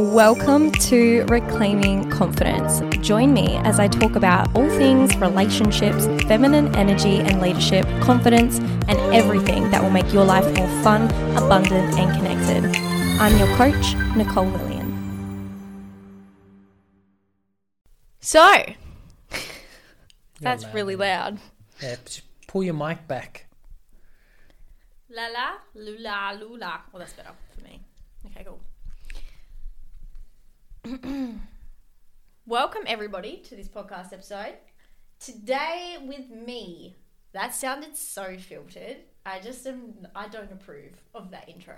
Welcome to Reclaiming Confidence. Join me as I talk about all things relationships, feminine energy and leadership, confidence, and everything that will make your life more fun, abundant, and connected. I'm your coach, Nicole Lillian. So, that's loud, really loud. Yeah, pull your mic back. La la, lula, lula. Well, that's better for me. Okay, cool. Welcome everybody to this podcast episode. Today with me, that sounded so filtered. I don't approve of that intro.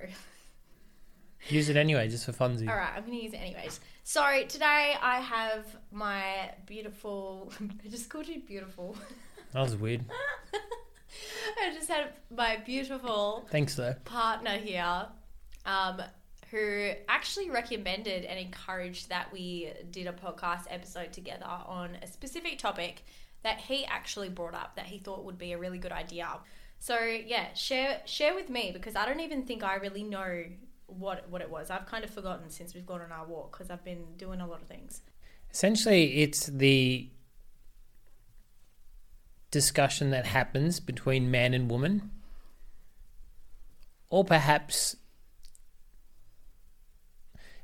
Use it anyway, just for funsies. All right, I'm going to use it anyways. So today I have my beautiful, I just called you beautiful. That was weird. I just had my beautiful partner here, who actually recommended and encouraged that we did a podcast episode together on a specific topic that he actually brought up that he thought would be a really good idea. So yeah, share with me, because I don't even think I really know what it was. I've kind of forgotten since we've gone on our walk, because I've been doing a lot of things. Essentially, it's the discussion that happens between man and woman, or perhaps...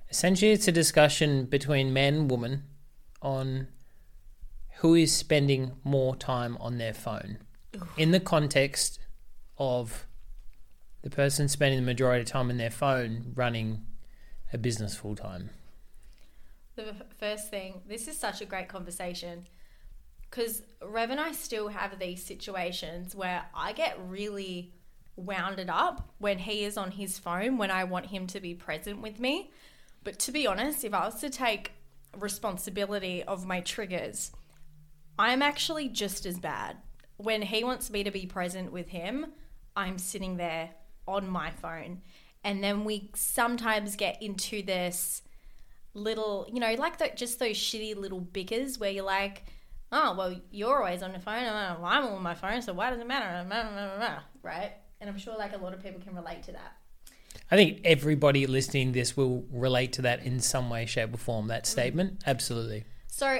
Essentially, it's a discussion between man and woman on who is spending more time on their phone. Oof. In the context of the person spending the majority of time on their phone running a business full-time. The first thing, this is such a great conversation, because Rev and I still have these situations where I get really wound up when he is on his phone, when I want him to be present with me. But to be honest, if I was to take responsibility of my triggers, I'm actually just as bad. When he wants me to be present with him, I'm sitting there on my phone. And then we sometimes get into this little, you know, like just those shitty little bickers where you're like, oh, well, you're always on your phone. I'm on my phone, so why does it matter? Right? And I'm sure like a lot of people can relate to that. I think everybody listening to this will relate to that in some way, shape or form, that statement. Absolutely. So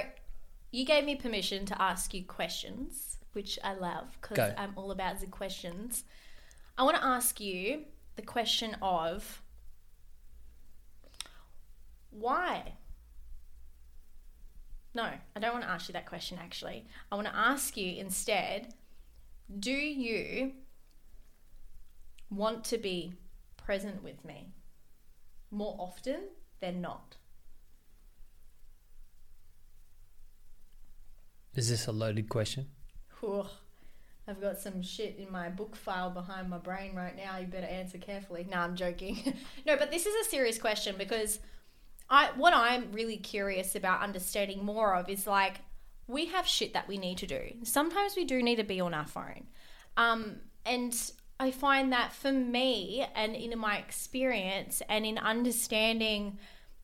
you gave me permission to ask you questions, which I love, because I'm all about the questions. I want to ask you the question of why? No, I don't want to ask you that question, actually. I want to ask you instead, do you want to be present with me more often than not? Is this a loaded question? Oh, I've got some shit in my book file behind my brain right now. You better answer carefully. No, I'm joking. No, but this is a serious question, because what I'm really curious about understanding more of is like, we have shit that we need to do. Sometimes we do need to be on our phone. And I find that for me, and in my experience and in understanding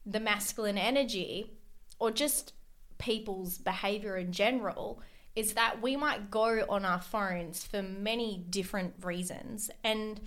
the masculine energy, or just people's behavior in general, is that we might go on our phones for many different reasons. And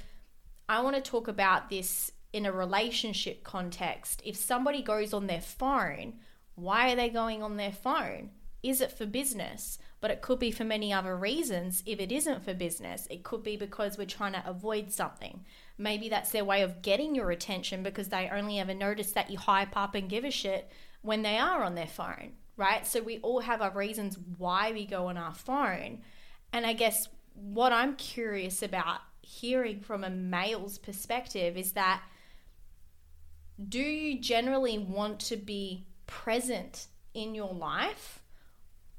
I want to talk about this in a relationship context. If somebody goes on their phone, why are they going on their phone? Is it for business? But it could be for many other reasons. If it isn't for business, it could be because we're trying to avoid something. Maybe that's their way of getting your attention, because they only ever notice that you hype up and give a shit when they are on their phone, right? So we all have our reasons why we go on our phone. And I guess what I'm curious about hearing from a male's perspective is that, do you generally want to be present in your life?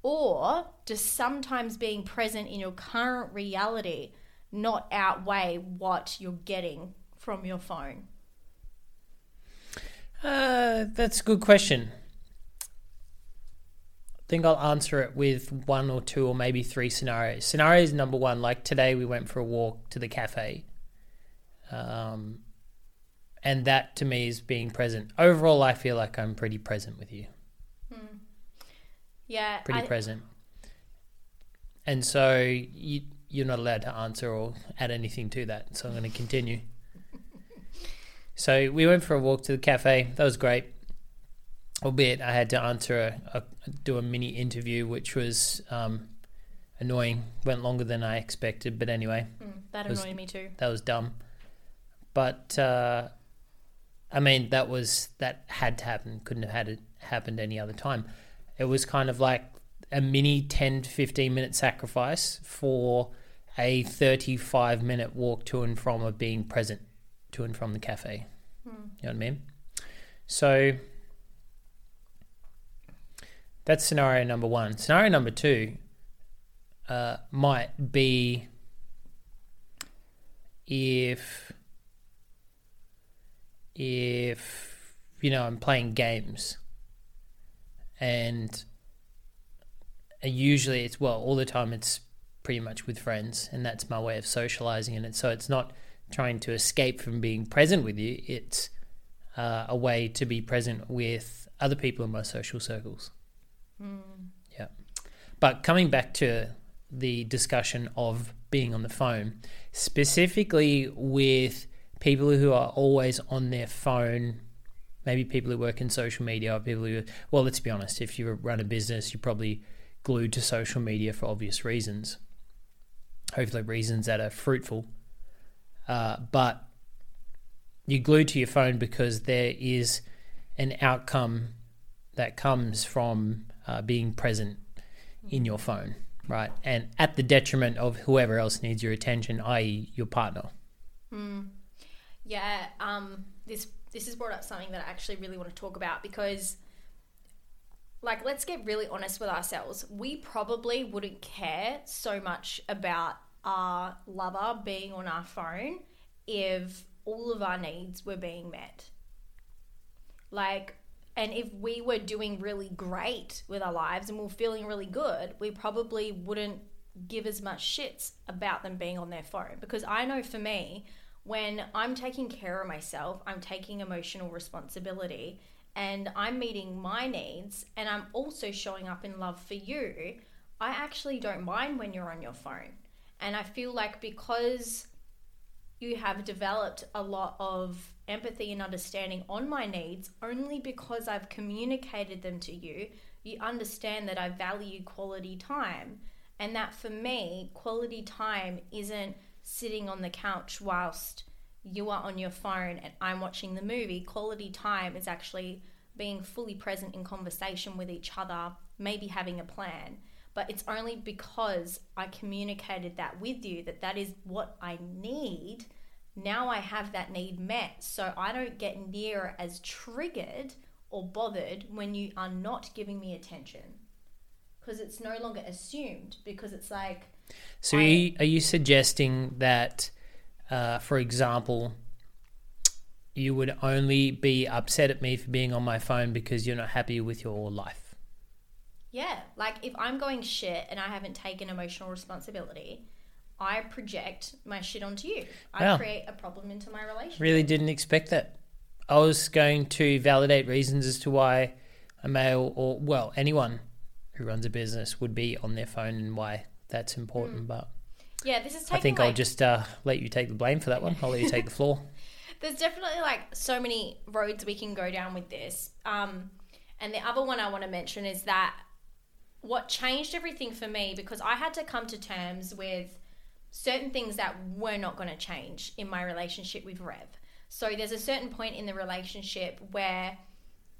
Or does sometimes being present in your current reality not outweigh what you're getting from your phone? That's a good question. I think I'll answer it with one or two or maybe three scenarios. Scenarios number one, like today we went for a walk to the cafe. And that to me is being present. Overall, I feel like I'm pretty present with you. Yeah, present. And so you're not allowed to answer or add anything to that. So I'm going to continue. So we went for a walk to the cafe. That was great. albeit I had to answer do a mini interview, which was annoying. Went longer than I expected, but anyway. That annoyed me too. That was dumb. But I mean, that had to happen. Couldn't have had it happened any other time. It was kind of like a mini 10 to 15 minute sacrifice for a 35 minute walk to and from of being present to and from the cafe. You know what I mean? So that's scenario number one. Scenario number two might be if you know, I'm playing games, and usually it's, well, all the time it's pretty much with friends, and that's my way of socializing. And so it's not trying to escape from being present with you. It's a way to be present with other people in my social circles. Yeah. But coming back to the discussion of being on the phone, specifically with people who are always on their phone, maybe people who work in social media, or people who, well, let's be honest, if you run a business, you're probably glued to social media for obvious reasons, hopefully reasons that are fruitful. But you're glued to your phone because there is an outcome that comes from being present in your phone, right? And at the detriment of whoever else needs your attention, i.e. your partner. Yeah, this has brought up something that I actually really want to talk about, because, like, let's get really honest with ourselves. We probably wouldn't care so much about our lover being on our phone if all of our needs were being met. Like, and if we were doing really great with our lives and we were feeling really good, we probably wouldn't give as much shits about them being on their phone. Because I know for me, when I'm taking care of myself, I'm taking emotional responsibility and I'm meeting my needs, and I'm also showing up in love for you, I actually don't mind when you're on your phone. And I feel like because you have developed a lot of empathy and understanding on my needs, only because I've communicated them to you, you understand that I value quality time. And that for me, quality time isn't sitting on the couch whilst you are on your phone and I'm watching the movie. Quality time is actually being fully present in conversation with each other, maybe having a plan. But it's only because I communicated that with you that is what I need. Now I have that need met, so I don't get near as triggered or bothered when you are not giving me attention, because it's no longer assumed, because it's like... So are you suggesting that, for example, you would only be upset at me for being on my phone because you're not happy with your life? Yeah, like if I'm going shit and I haven't taken emotional responsibility, I project my shit onto you. I create a problem into my relationship. Really didn't expect that. I was going to validate reasons as to why a male or, well, anyone who runs a business would be on their phone and why that's important. But yeah, this is taking, I think, like... I'll just let you take the blame for that one. I'll let you take the floor. There's definitely like so many roads we can go down with this. And the other one I want to mention is that what changed everything for me, because I had to come to terms with certain things that were not going to change in my relationship with Rev. So there's a certain point in the relationship where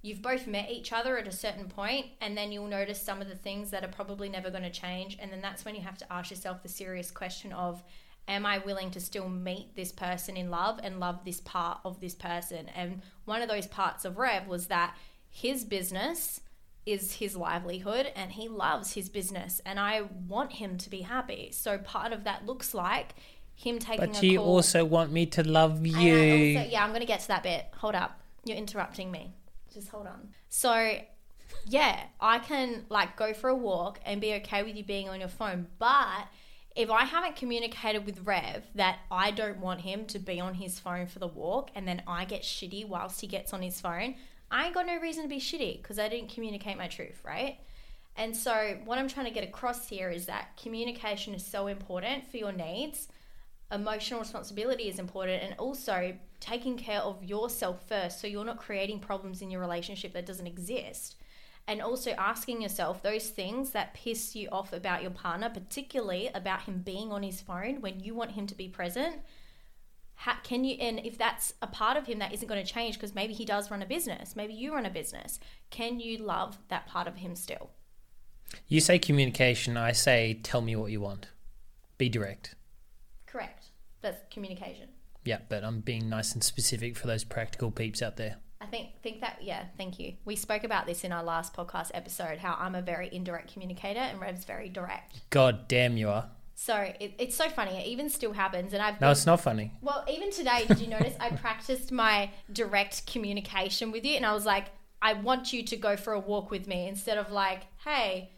you've both met each other at a certain point, and then you'll notice some of the things that are probably never going to change. And then that's when you have to ask yourself the serious question of, am I willing to still meet this person in love and love this part of this person? And one of those parts of Rev was that his business is his livelihood and he loves his business, and I want him to be happy. So part of that looks like him taking a call. But you also want me to love you. And also, yeah, I'm going to get to that bit. Hold up. You're interrupting me. Just hold on. So yeah, I can like go for a walk and be okay with you being on your phone. But if I haven't communicated with Rev that I don't want him to be on his phone for the walk, and then I get shitty whilst he gets on his phone, I ain't got no reason to be shitty because I didn't communicate my truth, right? And so what I'm trying to get across here is that communication is so important for your needs. emotional responsibility is important, and also taking care of yourself first, so you're not creating problems in your relationship that doesn't exist. And also asking yourself those things that piss you off about your partner, particularly about him being on his phone when you want him to be present. Can you, and if that's a part of him that isn't going to change, because maybe he does run a business, maybe you run a business, can you love that part of him still? You say communication, I say tell me what you want. Be direct. Correct. That's communication. Yeah, but I'm being nice and specific for those practical peeps out there. I think that, yeah, thank you. We spoke about this in our last podcast episode, how I'm a very indirect communicator and Rev's very direct. God damn you are. So it's so funny. It even still happens, and I've been, no, it's not funny. Well, even today, did you notice I practiced my direct communication with you, and I was like, "I want you to go for a walk with me," instead of like, "Hey."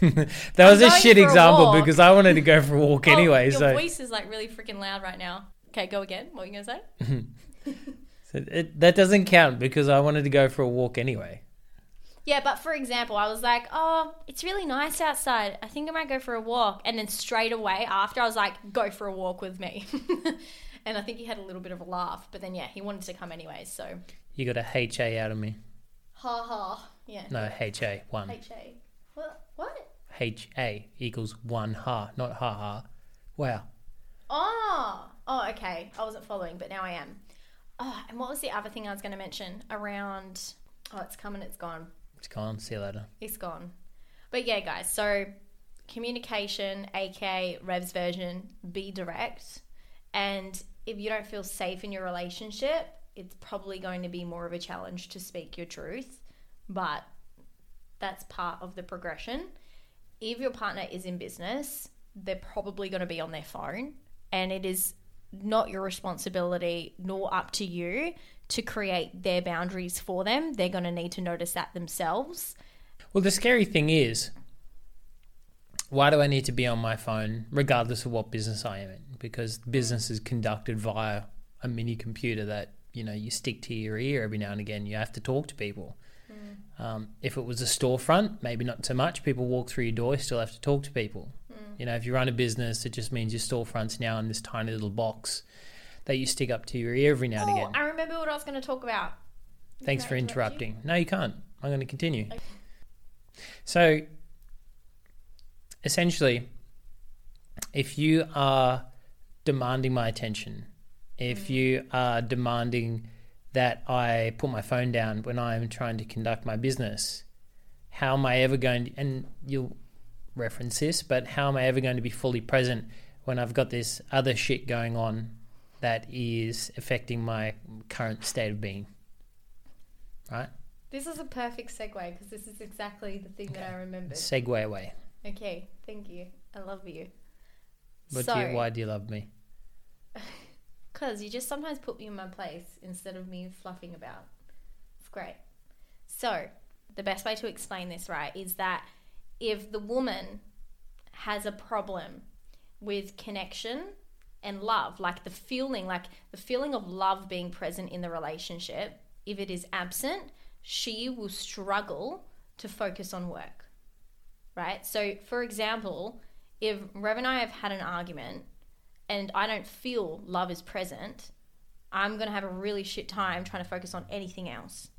That was a shit example because I wanted to go for a walk anyway. Your voice is like really freaking loud right now. Okay, go again. What were you gonna say? So that doesn't count because I wanted to go for a walk anyway. Yeah, but for example, I was like, oh, it's really nice outside. I think I might go for a walk. And then straight away after, I was like, go for a walk with me. And I think he had a little bit of a laugh. But then, yeah, he wanted to come anyway, so. You got a H-A out of me. Ha ha. Yeah. No, H-A, one. H-A. What? H-A equals one ha, not ha ha. Wow. Oh, okay. I wasn't following, but now I am. Oh, and what was the other thing I was going to mention around? Oh, it's come and it's gone. It's gone. See you later. It's gone. But yeah, guys, so communication, aka Rev's version, be direct. And if you don't feel safe in your relationship, it's probably going to be more of a challenge to speak your truth. But that's part of the progression. If your partner is in business, they're probably going to be on their phone. And it is not your responsibility nor up to you to create their boundaries for them. They're going to need to notice that themselves. Well, the scary thing is, why do I need to be on my phone regardless of what business I am in? Because business is conducted via a mini computer that, you know, you stick to your ear every now and again. You have to talk to people. Mm. If it was a storefront, maybe not so much. People walk through your door, you still have to talk to people. Mm. You know, if you run a business, it just means your storefront's now in this tiny little box that you stick up to your ear every now and again. I remember what I was going to talk about. Thanks for interrupting. No, you can't. I'm going to continue. Okay. So, essentially, if you are demanding my attention, if you are demanding that I put my phone down when I'm trying to conduct my business, how am I ever going to, and you'll reference this, but how am I ever going to be fully present when I've got this other shit going on that is affecting my current state of being, right? This is a perfect segue because this is exactly the thing that I remembered. Segue away. Okay, thank you. I love you. Why do you love me? Because you just sometimes put me in my place instead of me fluffing about. It's great. So the best way to explain this, right, is that if the woman has a problem with connection and love, like the feeling of love being present in the relationship, if it is absent, she will struggle to focus on work, right? So for example, if Rev and I have had an argument and I don't feel love is present, I'm going to have a really shit time trying to focus on anything else.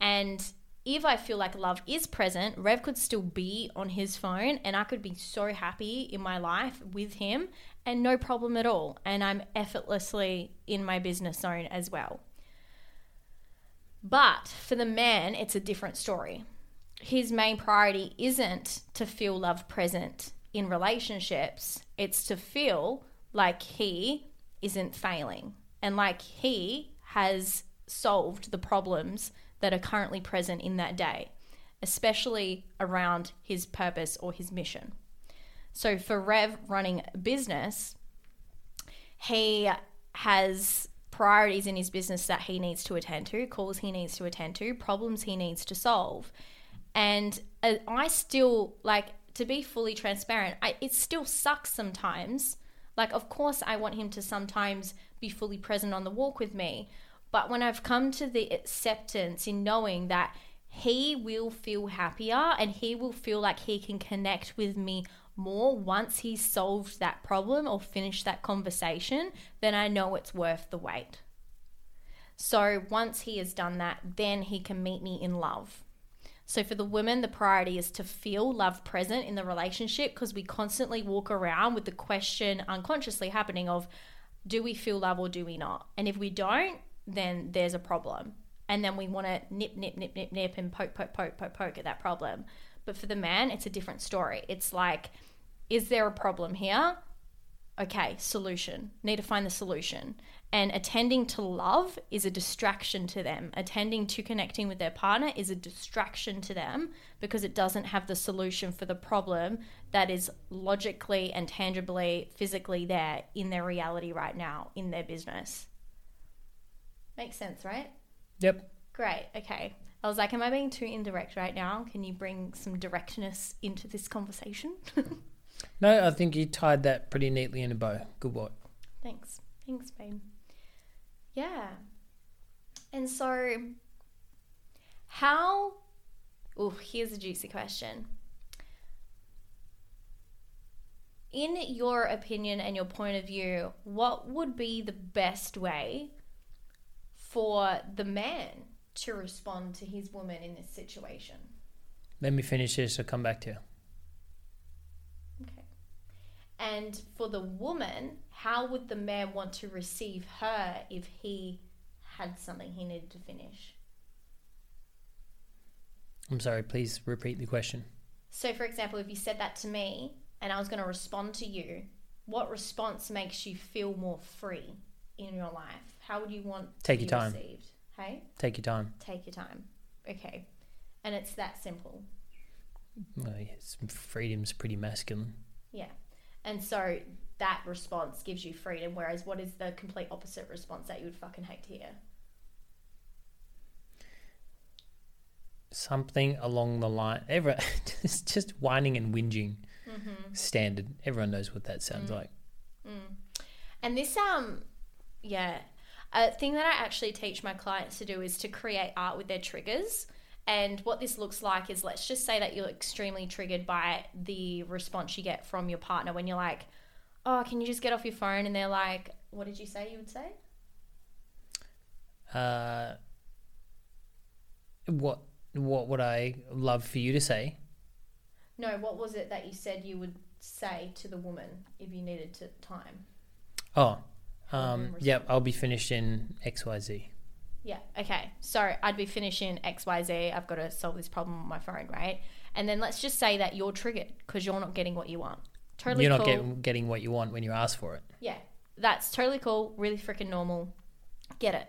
And if I feel like love is present, Rev could still be on his phone and I could be so happy in my life with him and no problem at all. And I'm effortlessly in my business zone as well. But for the man, it's a different story. His main priority isn't to feel love present in relationships. It's to feel like he isn't failing and like he has solved the problems that are currently present in that day, especially around his purpose or his mission. So for Rev running a business, he has priorities in his business that he needs to attend to, calls he needs to attend to, problems he needs to solve. And I still, like, to be fully transparent, it still sucks sometimes. Like, of course I want him to sometimes be fully present on the walk with me, but when I've come to the acceptance in knowing that he will feel happier and he will feel like he can connect with me more once he's solved that problem or finished that conversation, then I know it's worth the wait. So once he has done that, then he can meet me in love. So for the women, the priority is to feel love present in the relationship, because we constantly walk around with the question unconsciously happening of, do we feel love or do we not? And if we don't, then there's a problem. And then we want to nip and poke at that problem. But for the man, it's a different story. It's like, is there a problem here? Okay, solution. Need to find the solution. And attending to love is a distraction to them. Attending to connecting with their partner is a distraction to them, because it doesn't have the solution for the problem that is logically and tangibly, physically there in their reality right now, in their business. Makes sense, right? Yep. Great. Okay. I was like, am I being too indirect right now? Can you bring some directness into this conversation? No, I think you tied that pretty neatly in a bow. Good work. Thanks. Thanks, babe. Yeah. And so how... Oh, here's a juicy question. In your opinion and your point of view, what would be the best way for the man to respond to his woman in this situation? Let me finish this, I'll come back to you. Okay. And for the woman, how would the man want to receive her if he had something he needed to finish? I'm sorry, please repeat the question. So for example, if you said that to me and I was going to respond to you, what response makes you feel more free in your life? How would you want to be received? Hey? Take your time. Take your time. Okay. And it's that simple. Well, yes, freedom's pretty masculine. Yeah. And so that response gives you freedom, whereas what is the complete opposite response that you would fucking hate to hear? Something along the line. It's just whining and whinging. Mm-hmm. Standard. Everyone knows what that sounds like. Mm. And this... Yeah. A thing that I actually teach my clients to do is to create art with their triggers. And what this looks like is, let's just say that you're extremely triggered by the response you get from your partner when you're like, oh, can you just get off your phone? And they're like, what did you say you would say? What would I love for you to say? No, what was it that you said you would say to the woman if you needed to time? Oh, I'll be finished in XYZ. Yeah, okay. So I'd be finished in XYZ. I've got to solve this problem on my phone, right? And then let's just say that you're triggered because you're not getting what you want. Totally cool. You're not getting what you want when you ask for it. Yeah, that's totally cool. Really freaking normal. Get it.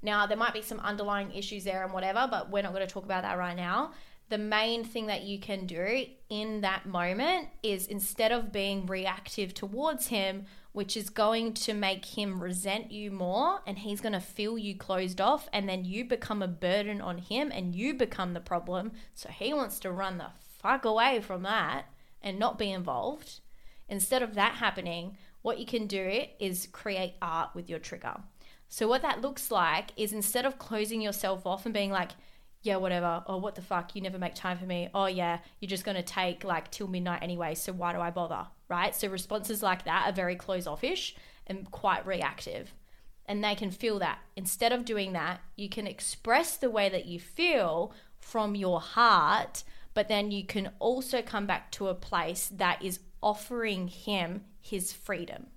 Now, there might be some underlying issues there and whatever, but we're not going to talk about that right now. The main thing that you can do in that moment is, instead of being reactive towards him, which is going to make him resent you more, and he's going to feel you closed off, and then you become a burden on him and you become the problem. So he wants to run the fuck away from that and not be involved. Instead of that happening, what you can do is create art with your trigger. So what that looks like is, instead of closing yourself off and being like, yeah, whatever, or what the fuck, you never make time for me, oh yeah, you're just going to take like till midnight anyway, so why do I bother, right? So responses like that are very close-offish and quite reactive, and they can feel that. Instead of doing that, you can express the way that you feel from your heart, but then you can also come back to a place that is offering him his freedom,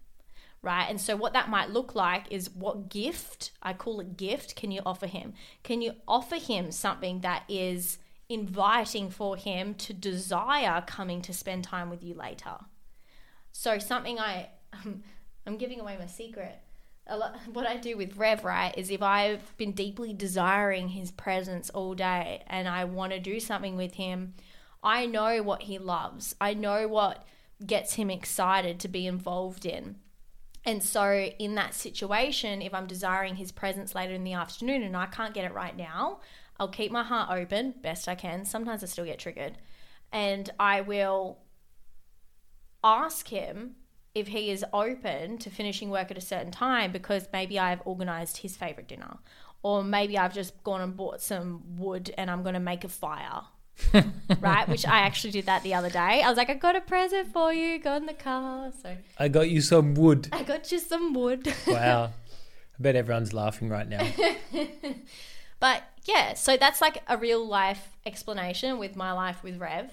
right? And so what that might look like is, what gift, I call it gift, can you offer him? Can you offer him something that is inviting for him to desire coming to spend time with you later? So something I'm giving away my secret. What I do with Rev, right, is if I've been deeply desiring his presence all day and I want to do something with him, I know what he loves. I know what gets him excited to be involved in. And so in that situation, if I'm desiring his presence later in the afternoon and I can't get it right now, I'll keep my heart open best I can. Sometimes I still get triggered. And I will ask him if he is open to finishing work at a certain time, because maybe I've organised his favourite dinner, or maybe I've just gone and bought some wood and I'm going to make a fire, right? Which I actually did that the other day. I was like, I got a present for you. Go in the car. So I got you some wood. I got you some wood. Wow. I bet everyone's laughing right now. But yeah, so that's like a real life explanation with my life with Rev.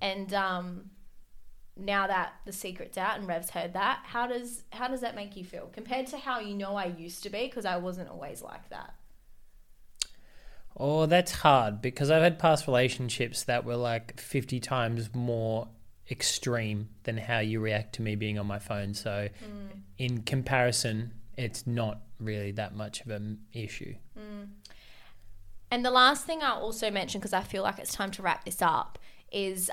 And now that the secret's out and Rev's heard that, how does that make you feel compared to how you know I used to be? Because I wasn't always like that. Oh, that's hard, because I've had past relationships that were like 50 times more extreme than how you react to me being on my phone. So in comparison, it's not really that much of an issue. Mm. And the last thing I also mentioned, because I feel like it's time to wrap this up, is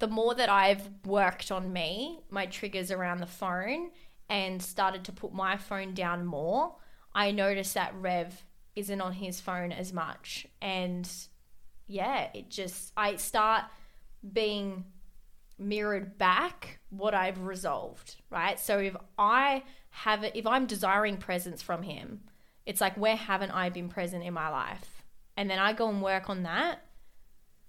the more that I've worked on me, my triggers around the phone, and started to put my phone down more, I noticed that Rev isn't on his phone as much. And yeah, I start being mirrored back what I've resolved, right? So if I'm desiring presence from him, it's like, where haven't I been present in my life? And then I go and work on that.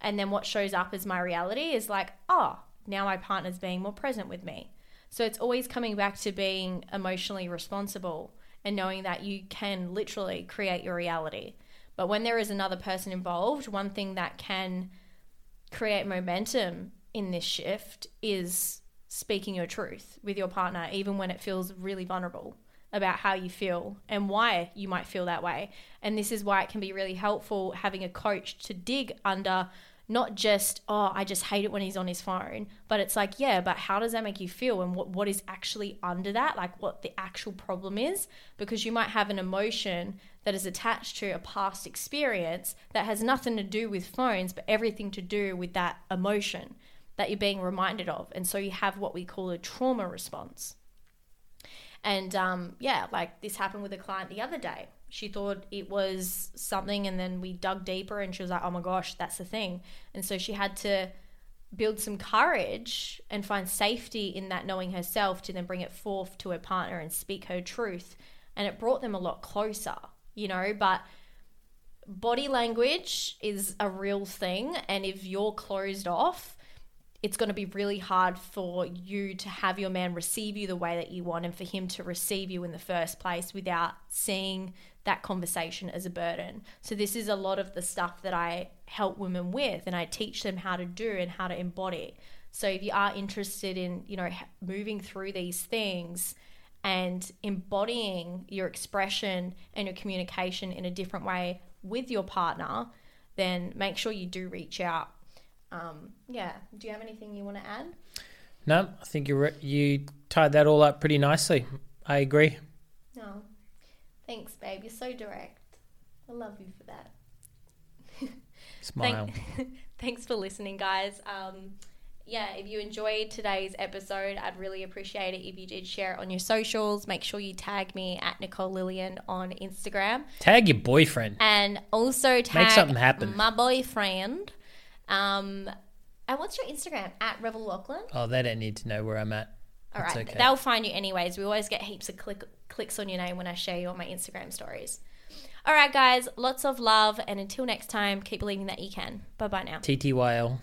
And then what shows up as my reality is like, oh, now my partner's being more present with me. So it's always coming back to being emotionally responsible and knowing that you can literally create your reality. But when there is another person involved, one thing that can create momentum in this shift is speaking your truth with your partner, even when it feels really vulnerable, about how you feel and why you might feel that way. And this is why it can be really helpful having a coach to dig under, not just, oh, I just hate it when he's on his phone, but it's like, yeah, but how does that make you feel? And what is actually under that? Like what the actual problem is, because you might have an emotion that is attached to a past experience that has nothing to do with phones, but everything to do with that emotion that you're being reminded of. And so you have what we call a trauma response. And like this happened with a client the other day. She thought it was something, and then we dug deeper and she was like, oh my gosh, that's the thing. And so she had to build some courage and find safety in that, knowing herself, to then bring it forth to her partner and speak her truth. And it brought them a lot closer, you know, but body language is a real thing. And if you're closed off, it's going to be really hard for you to have your man receive you the way that you want, and for him to receive you in the first place without seeing that conversation as a burden. So this is a lot of the stuff that I help women with, and I teach them how to do and how to embody. So if you are interested in, you know, moving through these things and embodying your expression and your communication in a different way with your partner, then make sure you do reach out. Do you have anything you want to add? No, I think you tied that all up pretty nicely. I agree. No, thanks, babe. You're so direct. I love you for that. Smile. Thanks for listening, guys. If you enjoyed today's episode, I'd really appreciate it if you did share it on your socials. Make sure you tag me at Nicole Lillian on Instagram. Tag your boyfriend. And also tag Make something happen. My boyfriend. And what's your Instagram? At Rebel Auckland? Oh, they don't need to know where I'm at. All right. Okay. They'll find you anyways. We always get heaps of clicks on your name when I share you on my Instagram stories. All right, guys. Lots of love. And until next time, keep believing that you can. Bye-bye now. TTYL.